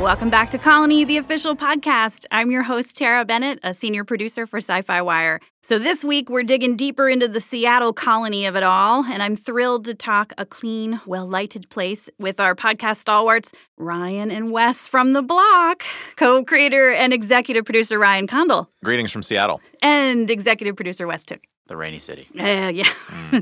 Welcome back to Colony, the official podcast. I'm your host, Tara Bennett, a senior producer for Sci-Fi Wire. So this week, we're digging deeper into the Seattle colony of it all, and I'm thrilled to talk a clean, well-lighted place with our podcast stalwarts, Ryan and Wes from the block, co-creator and executive producer Ryan Condal. Greetings from Seattle. And executive producer Wes Tooke. The rainy city.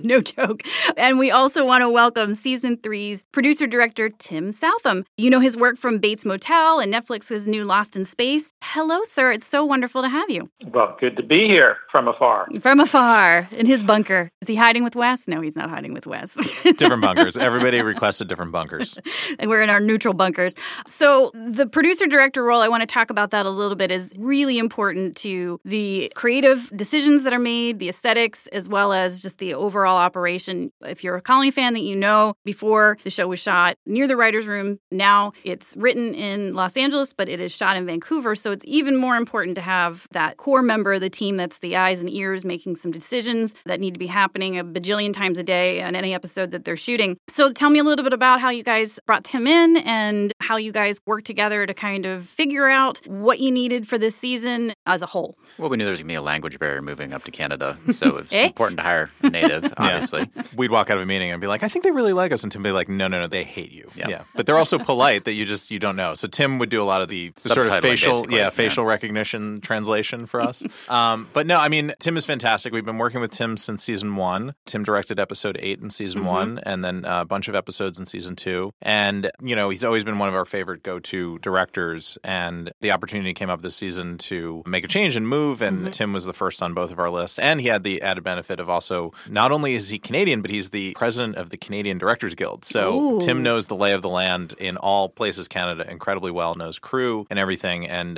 No joke. And we also want to welcome Season 3's producer-director Tim Southam. You know his work from Bates Motel and Netflix's new Lost in Space. Hello, sir. It's so wonderful to have you. Well, good to be here from afar. From afar, in his bunker. Is he hiding with Wes? No, he's not hiding with Wes. Different bunkers. Everybody requested different bunkers. And we're in our neutral bunkers. So the producer-director role, I want to talk about that a little bit, is really important to the creative decisions that are made, the aesthetic, as well as just the overall operation. If you're a Colony fan, that you know before the show was shot near the writer's room. Now it's written in Los Angeles, but it is shot in Vancouver. So it's even more important to have that core member of the team that's the eyes and ears making some decisions that need to be happening a bajillion times a day on any episode that they're shooting. So tell me a little bit about how you guys brought Tim in and how you guys worked together to kind of figure out what you needed for this season as a whole. Well, we knew there was going to be a language barrier moving up to Canada. So it's important to hire a native, obviously. Yeah. We'd walk out of a meeting and be like, I think they really like us. And Tim would be like, no, they hate you. Yeah. Yeah. But they're also polite that you don't know. So Tim would do a lot of the sort of facial recognition translation for us. But no, I mean, Tim is fantastic. We've been working with Tim since season 1. Tim directed episode 8 in season 1 and then a bunch of episodes in season 2. And, you know, he's always been one of our favorite go-to directors. And the opportunity came up this season to make a change and move. And Tim was the first on both of our lists. And he had the added benefit of also, not only is he Canadian, but he's the president of the Canadian Directors Guild. So Tim knows the lay of the land in all places Canada incredibly well, knows crew and everything. And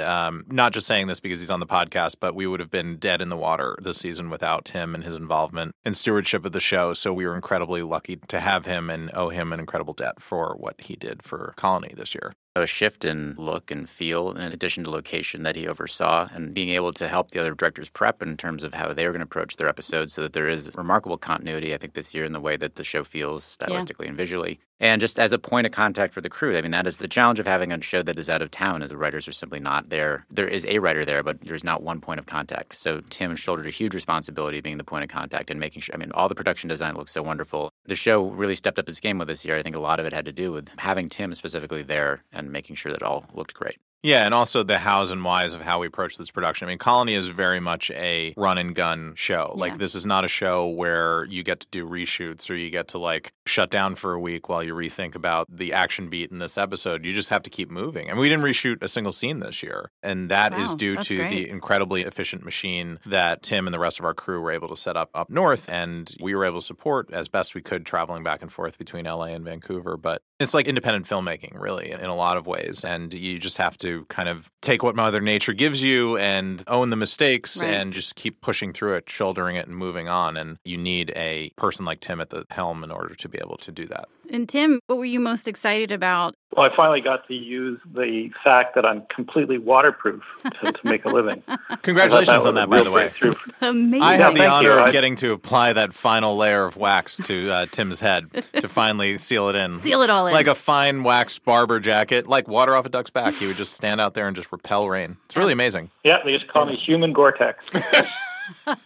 not just saying this because he's on the podcast, but we would have been dead in the water this season without Tim and his involvement and stewardship of the show. So we were incredibly lucky to have him and owe him an incredible debt for what he did for Colony this year. A shift in look and feel in addition to location that he oversaw and being able to help the other directors prep in terms of how they were going to approach their episodes so that there is remarkable continuity, I think, this year in the way that the show feels stylistically and visually. And just as a point of contact for the crew, I mean, that is the challenge of having a show that is out of town, as the writers are simply not there. There is a writer there, but there's not one point of contact. So Tim shouldered a huge responsibility being the point of contact and making sure, I mean, all the production design looks so wonderful. The show really stepped up its game with this year. I think a lot of it had to do with having Tim specifically there and making sure that it all looked great. Yeah, and also the hows and whys of how we approach this production. I mean, Colony is very much a run-and-gun show. Yeah. Like, this is not a show where you get to do reshoots or you get to, like, shut down for a week while you rethink about the action beat in this episode. You just have to keep moving. I mean, we didn't reshoot a single scene this year, and that is due to the incredibly efficient machine that Tim and the rest of our crew were able to set up north, and we were able to support as best we could traveling back and forth between LA and Vancouver. But it's like independent filmmaking, really, in a lot of ways, and you just have to kind of take what Mother Nature gives you and own the mistakes and just keep pushing through it, shouldering it and moving on. And you need a person like Tim at the helm in order to be able to do that. And Tim, what were you most excited about? Well, I finally got to use the fact that I'm completely waterproof to make a living. Congratulations on that, by the way. Amazing. I had the honor of getting to apply that final layer of wax to Tim's head to finally seal it in. Seal it all in. Like a fine wax barber jacket, like water off a duck's back. He would just stand out there and just repel rain. It's really amazing. Yeah, they just call me human Gore-Tex.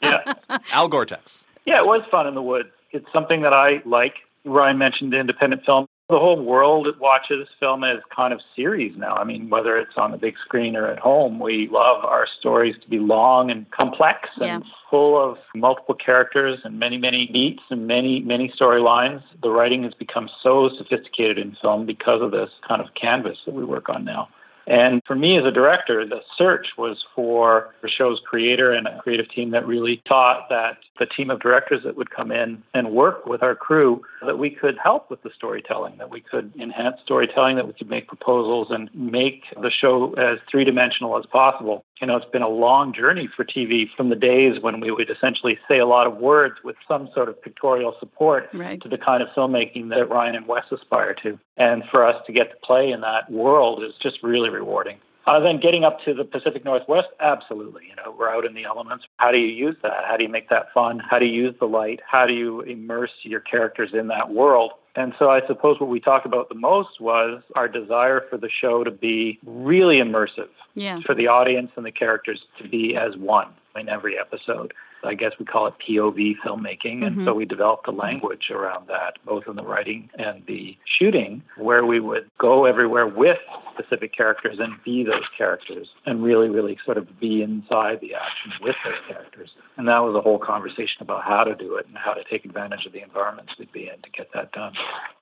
Yeah. Al Gore-Tex. Yeah, it was fun in the woods. It's something that I like. Ryan mentioned independent film. The whole world watches film as kind of series now. I mean, whether it's on the big screen or at home, we love our stories to be long and complex and full of multiple characters and many, many beats and many, many storylines. The writing has become so sophisticated in film because of this kind of canvas that we work on now. And for me as a director, the search was for a show's creator and a creative team that really thought that the team of directors that would come in and work with our crew, that we could help with the storytelling, that we could enhance storytelling, that we could make proposals and make the show as three-dimensional as possible. You know, it's been a long journey for TV from the days when we would essentially say a lot of words with some sort of pictorial support to the kind of filmmaking that Ryan and Wes aspire to. And for us to get to play in that world is just really rewarding. Then getting up to the Pacific Northwest, absolutely. You know, we're out in the elements. How do you use that? How do you make that fun? How do you use the light? How do you immerse your characters in that world? And so I suppose what we talked about the most was our desire for the show to be really immersive, for the audience and the characters to be as one in every episode. I guess we call it POV filmmaking. And so we developed a language around that, both in the writing and the shooting, where we would go everywhere with specific characters and be those characters and really, really sort of be inside the action with those characters. And that was a whole conversation about how to do it and how to take advantage of the environments we'd be in to get that done.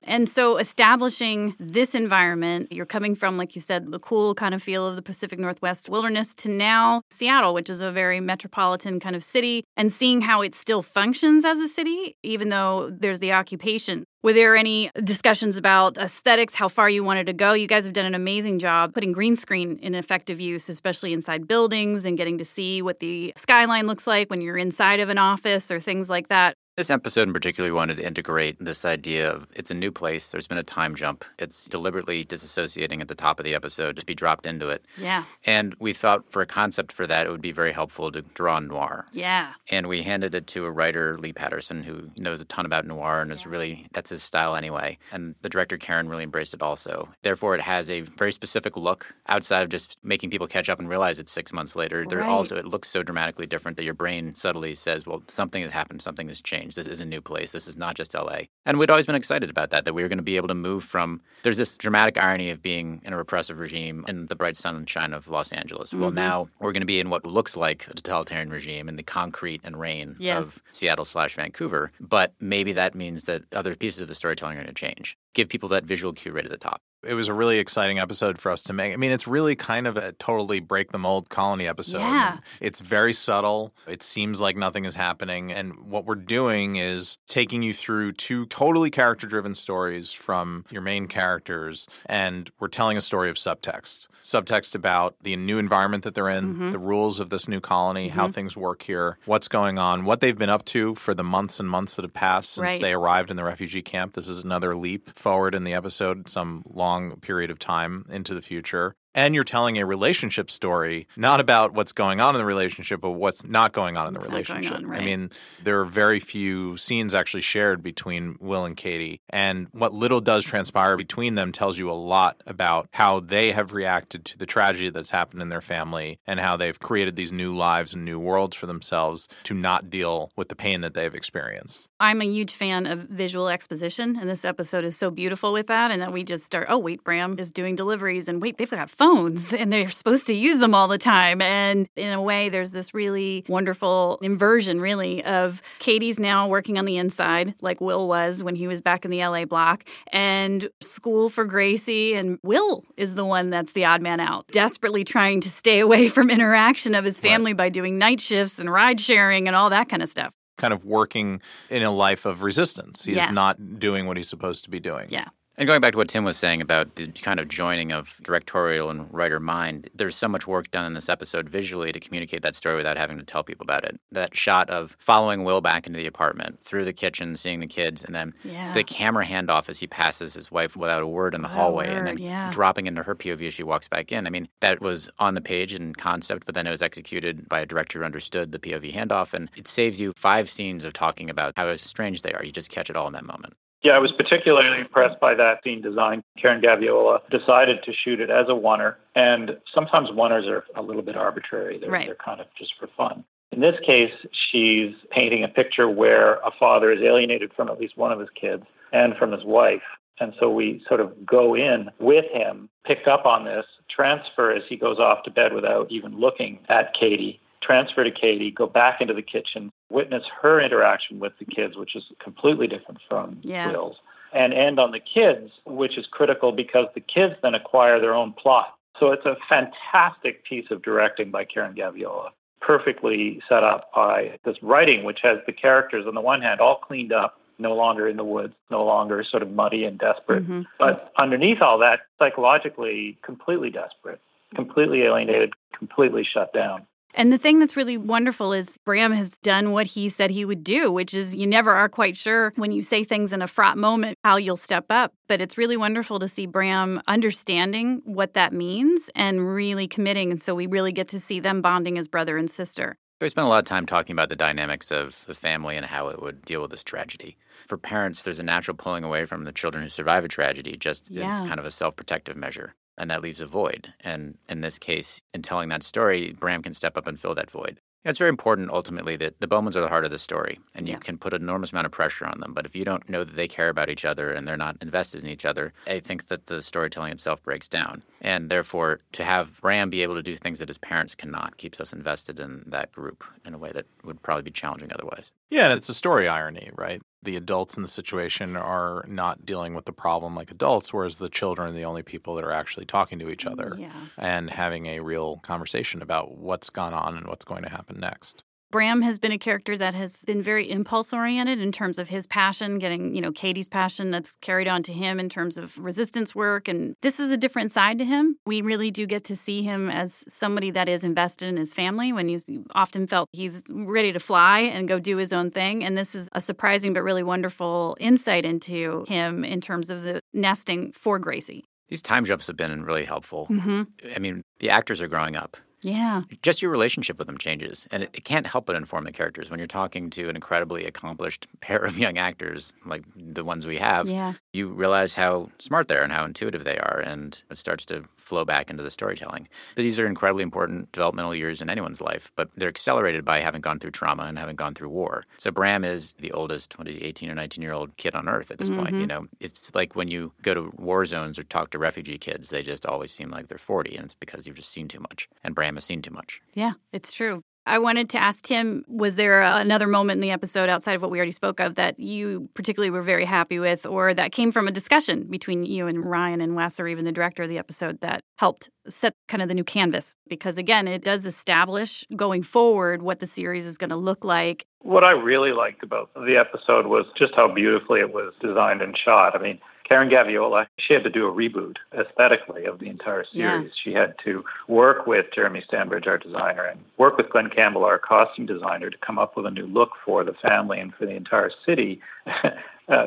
And so establishing this environment, you're coming from, like you said, the cool kind of feel of the Pacific Northwest wilderness to now Seattle, which is a very metropolitan kind of city. And seeing how it still functions as a city, even though there's the occupation. Were there any discussions about aesthetics, how far you wanted to go? You guys have done an amazing job putting green screen in effective use, especially inside buildings and getting to see what the skyline looks like when you're inside of an office or things like that. This episode in particular, we wanted to integrate this idea of it's a new place. There's been a time jump. It's deliberately disassociating at the top of the episode to be dropped into it. Yeah. And we thought for a concept for that, it would be very helpful to draw noir. Yeah. And we handed it to a writer, Lee Patterson, who knows a ton about noir and is really, that's his style anyway. And the director, Karen, really embraced it also. Therefore, it has a very specific look outside of just making people catch up and realize it's 6 months later. Right. There also, it looks so dramatically different that your brain subtly says, well, something has happened, something has changed. This is a new place. This is not just LA. And we'd always been excited about that we were going to be able to move from, there's this dramatic irony of being in a repressive regime in the bright sunshine of Los Angeles. Well, now we're going to be in what looks like a totalitarian regime in the concrete and rain of Seattle/Vancouver. But maybe that means that other pieces of the storytelling are going to change. Give people that visual cue right at the top. It was a really exciting episode for us to make. I mean, it's really kind of a totally break-the-mold Colony episode. Yeah. It's very subtle. It seems like nothing is happening. And what we're doing is taking you through two totally character-driven stories from your main characters, and we're telling a story of subtext. Subtext about the new environment that they're in, the rules of this new colony, how things work here, what's going on, what they've been up to for the months and months that have passed since they arrived in the refugee camp. This is another leap forward in the episode, some long period of time into the future. And you're telling a relationship story, not about what's going on in the relationship, but what's not going on in the relationship. I mean, there are very few scenes actually shared between Will and Katie. And what little does transpire between them tells you a lot about how they have reacted to the tragedy that's happened in their family and how they've created these new lives and new worlds for themselves to not deal with the pain that they've experienced. I'm a huge fan of visual exposition, and this episode is so beautiful with that, and that we just start, oh, wait, Bram is doing deliveries, and wait, they've got phones and they're supposed to use them all the time. And in a way, there's this really wonderful inversion, really, of Katie's now working on the inside like Will was when he was back in the LA block, and school for Gracie, and Will is the one that's the odd man out, desperately trying to stay away from interaction of his family by doing night shifts and ride sharing and all that kind of stuff. Kind of working in a life of resistance. He is not doing what he's supposed to be doing. Yeah. And going back to what Tim was saying about the kind of joining of directorial and writer mind, there's so much work done in this episode visually to communicate that story without having to tell people about it. That shot of following Will back into the apartment, through the kitchen, seeing the kids, and then the camera handoff as he passes his wife without a word in the hallway, and then dropping into her POV as she walks back in. I mean, that was on the page and concept, but then it was executed by a director who understood the POV handoff, and it saves you 5 scenes of talking about how strange they are. You just catch it all in that moment. Yeah, I was particularly impressed by that scene design. Karen Gaviola decided to shoot it as a oneer, and sometimes oneers are a little bit arbitrary. They're kind of just for fun. In this case, she's painting a picture where a father is alienated from at least one of his kids and from his wife. And so we sort of go in with him, pick up on this, transfer as he goes off to bed without even looking at Katie, transfer to Katie, go back into the kitchen, witness her interaction with the kids, which is completely different from Will's, and end on the kids, which is critical because the kids then acquire their own plot. So it's a fantastic piece of directing by Karen Gaviola, perfectly set up by this writing, which has the characters on the one hand all cleaned up, no longer in the woods, no longer sort of muddy and desperate. Mm-hmm. But underneath all that, psychologically, completely desperate, completely alienated, completely shut down. And the thing that's really wonderful is Bram has done what he said he would do, which is you never are quite sure when you say things in a fraught moment how you'll step up. But it's really wonderful to see Bram understanding what that means and really committing. And so we really get to see them bonding as brother and sister. We spent a lot of time talking about the dynamics of the family and how it would deal with this tragedy. For parents, there's a natural pulling away from the children who survive a tragedy, just as kind of a self-protective measure. And that leaves a void. And in this case, in telling that story, Bram can step up and fill that void. It's very important, ultimately, that the Bowmans are the heart of the story. And you can put an enormous amount of pressure on them. But if you don't know that they care about each other and they're not invested in each other, I think that the storytelling itself breaks down. And therefore, to have Bram be able to do things that his parents cannot keeps us invested in that group in a way that would probably be challenging otherwise. Yeah, and it's a story irony, right? The adults in the situation are not dealing with the problem like adults, whereas the children are the only people that are actually talking to each other and having a real conversation about what's gone on and what's going to happen next. Bram has been a character that has been very impulse-oriented in terms of his passion, getting, Katie's passion that's carried on to him in terms of resistance work. And this is a different side to him. We really do get to see him as somebody that is invested in his family when he's often felt he's ready to fly and go do his own thing. And this is a surprising but really wonderful insight into him in terms of the nesting for Gracie. These time jumps have been really helpful. Mm-hmm. I mean, the actors are growing up. Yeah. Just your relationship with them changes, and it can't help but inform the characters. When you're talking to an incredibly accomplished pair of young actors, like the ones we have, you realize how smart they are and how intuitive they are, and it starts to flow back into the storytelling. These are incredibly important developmental years in anyone's life, but they're accelerated by having gone through trauma and having gone through war. So Bram is the oldest 18 or 19-year-old kid on Earth at this point. It's like when you go to war zones or talk to refugee kids, they just always seem like they're 40, and it's because you've just seen too much. And Bram has seen too much. Yeah, it's true. I wanted to ask Tim, was there another moment in the episode outside of what we already spoke of that you particularly were very happy with, or that came from a discussion between you and Ryan and Wes, or even the director of the episode, that helped set kind of the new canvas? Because, again, it does establish going forward what the series is going to look like. What I really liked about the episode was just how beautifully it was designed and shot. I mean, Karen Gaviola, she had to do a reboot aesthetically of the entire series. Yeah. She had to work with Jeremy Stanbridge, our designer, and work with Glenn Campbell, our costume designer, to come up with a new look for the family and for the entire city,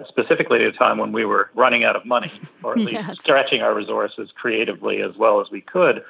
specifically at a time when we were running out of money, or at least stretching our resources creatively as well as we could.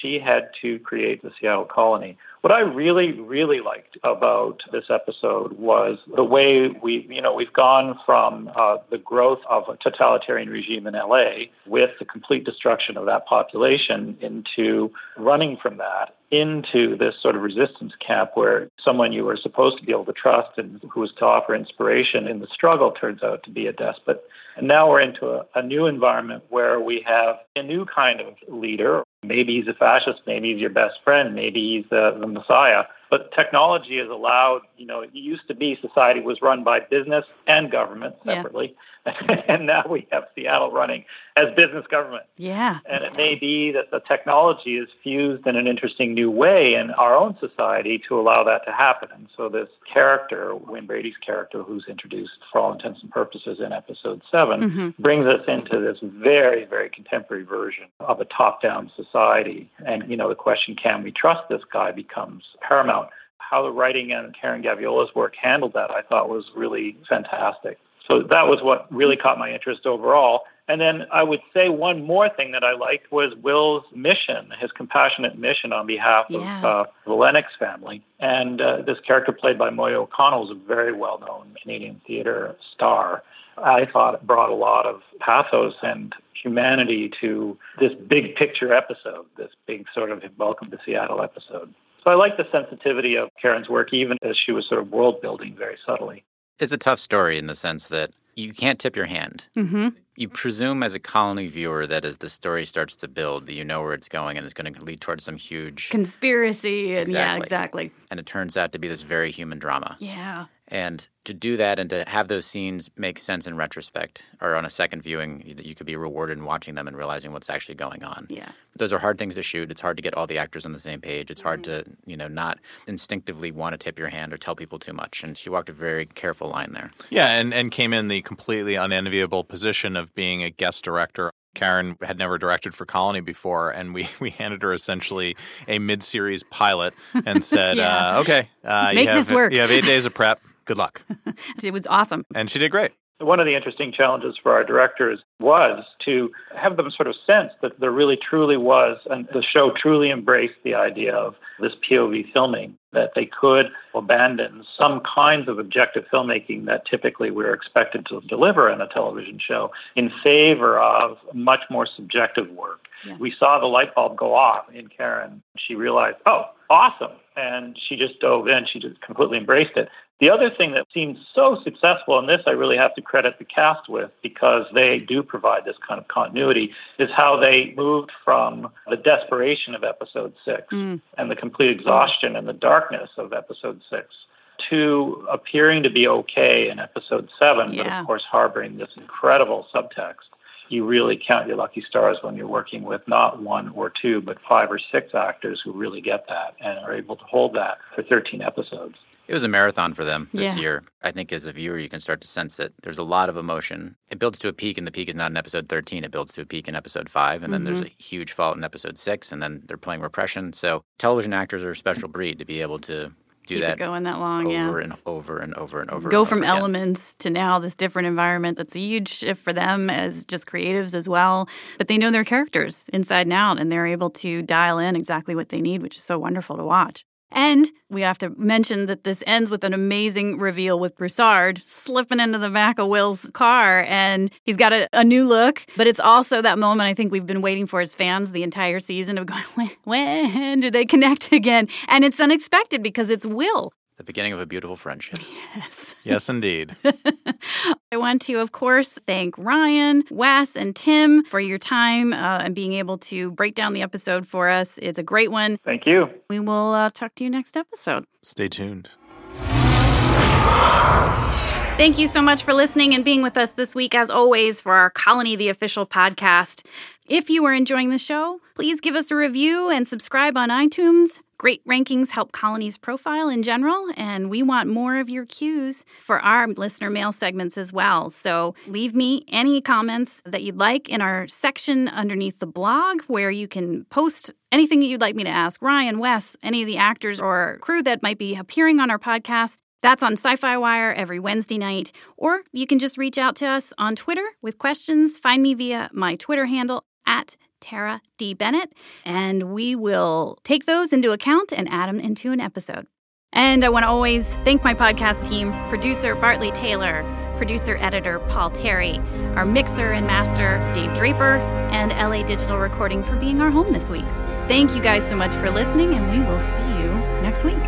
She had to create the Seattle Colony. What I really, really liked about this episode was the way we've gone from the growth of a totalitarian regime in LA with the complete destruction of that population into running from that into this sort of resistance camp where someone you were supposed to be able to trust and who was to offer inspiration in the struggle turns out to be a despot. And now we're into a new environment where we have a new kind of leader. Maybe he's a fascist, maybe he's your best friend, maybe he's the Messiah. But technology has allowed, it used to be society was run by business and government separately. Yeah. And now we have Seattle running as business government. Yeah. And it may be that the technology is fused in an interesting new way in our own society to allow that to happen. And so this character, Win Brady's character, who's introduced for all intents and purposes in episode 7, brings us into this very, very contemporary version of a top-down society. And, the question, can we trust this guy, becomes paramount. How the writing and Karen Gaviola's work handled that, I thought, was really fantastic. So that was what really caught my interest overall. And then I would say one more thing that I liked was Will's mission, his compassionate mission on behalf of the Lennox family. And this character played by Moya O'Connell is a very well-known Canadian theater star. I thought it brought a lot of pathos and humanity to this big picture episode, this big sort of Welcome to Seattle episode. So I like the sensitivity of Karen's work, even as she was sort of world-building very subtly. It's a tough story in the sense that you can't tip your hand. Mm-hmm. You presume as a colony viewer that as the story starts to build, that you know where it's going and it's going to lead towards some huge conspiracy. And it turns out to be this very human drama. Yeah. And to do that and to have those scenes make sense in retrospect or on a second viewing, that you could be rewarded in watching them and realizing what's actually going on. Yeah. Those are hard things to shoot. It's hard to get all the actors on the same page. It's hard to, you know, not instinctively want to tip your hand or tell people too much. And she walked a very careful line there. Yeah, and came in the completely unenviable position of being a guest director. Karen had never directed for Colony before, and we handed her essentially a mid-series pilot and said, okay. Make this work. You have 8 days of prep. Good luck. It was awesome. And she did great. One of the interesting challenges for our directors was to have them sort of sense that there really truly was, and the show truly embraced the idea of this POV filming, that they could abandon some kinds of objective filmmaking that typically we're expected to deliver in a television show in favor of much more subjective work. Yeah. We saw the light bulb go off in Karen. She realized, oh, awesome. And she just dove in. She just completely embraced it. The other thing that seemed so successful, and this I really have to credit the cast with because they do provide this kind of continuity, is how they moved from the desperation of episode 6 and the complete exhaustion and the darkness of episode 6 to appearing to be okay in episode 7, but of course harboring this incredible subtext. You really count your lucky stars when you're working with not one or two, but 5 or 6 actors who really get that and are able to hold that for 13 episodes. It was a marathon for them this year. I think as a viewer, you can start to sense that there's a lot of emotion. It builds to a peak, and the peak is not in episode 13. It builds to a peak in episode 5, and then there's a huge fault in episode 6, and then they're playing repression. So television actors are a special breed to be able to do that. Keep it going that long, over and over and over and over. Go from elements to now this different environment. That's a huge shift for them as just creatives as well. But they know their characters inside and out, and they're able to dial in exactly what they need, which is so wonderful to watch. And we have to mention that this ends with an amazing reveal with Broussard slipping into the back of Will's car, and he's got a new look. But it's also that moment I think we've been waiting for as fans the entire season of going, when do they connect again? And it's unexpected because it's Will. The beginning of a beautiful friendship. Yes. Yes, indeed. I want to, of course, thank Ryan, Wes, and Tim for your time and being able to break down the episode for us. It's a great one. Thank you. We will talk to you next episode. Stay tuned. Thank you so much for listening and being with us this week, as always, for our Colony, the official podcast. If you are enjoying the show, please give us a review and subscribe on iTunes. Great rankings help Colony's profile in general, and we want more of your cues for our listener mail segments as well. So leave me any comments that you'd like in our section underneath the blog, where you can post anything that you'd like me to ask Ryan, Wes, any of the actors or crew that might be appearing on our podcast. That's on Sci-Fi Wire every Wednesday night. Or you can just reach out to us on Twitter with questions. Find me via my Twitter handle, @TaraDBennett, and we will take those into account and add them into an episode. And I want to always thank my podcast team, producer Bartley Taylor, producer-editor Paul Terry, our mixer and master Dave Draper, and LA Digital Recording for being our home this week. Thank you guys so much for listening, and we will see you next week.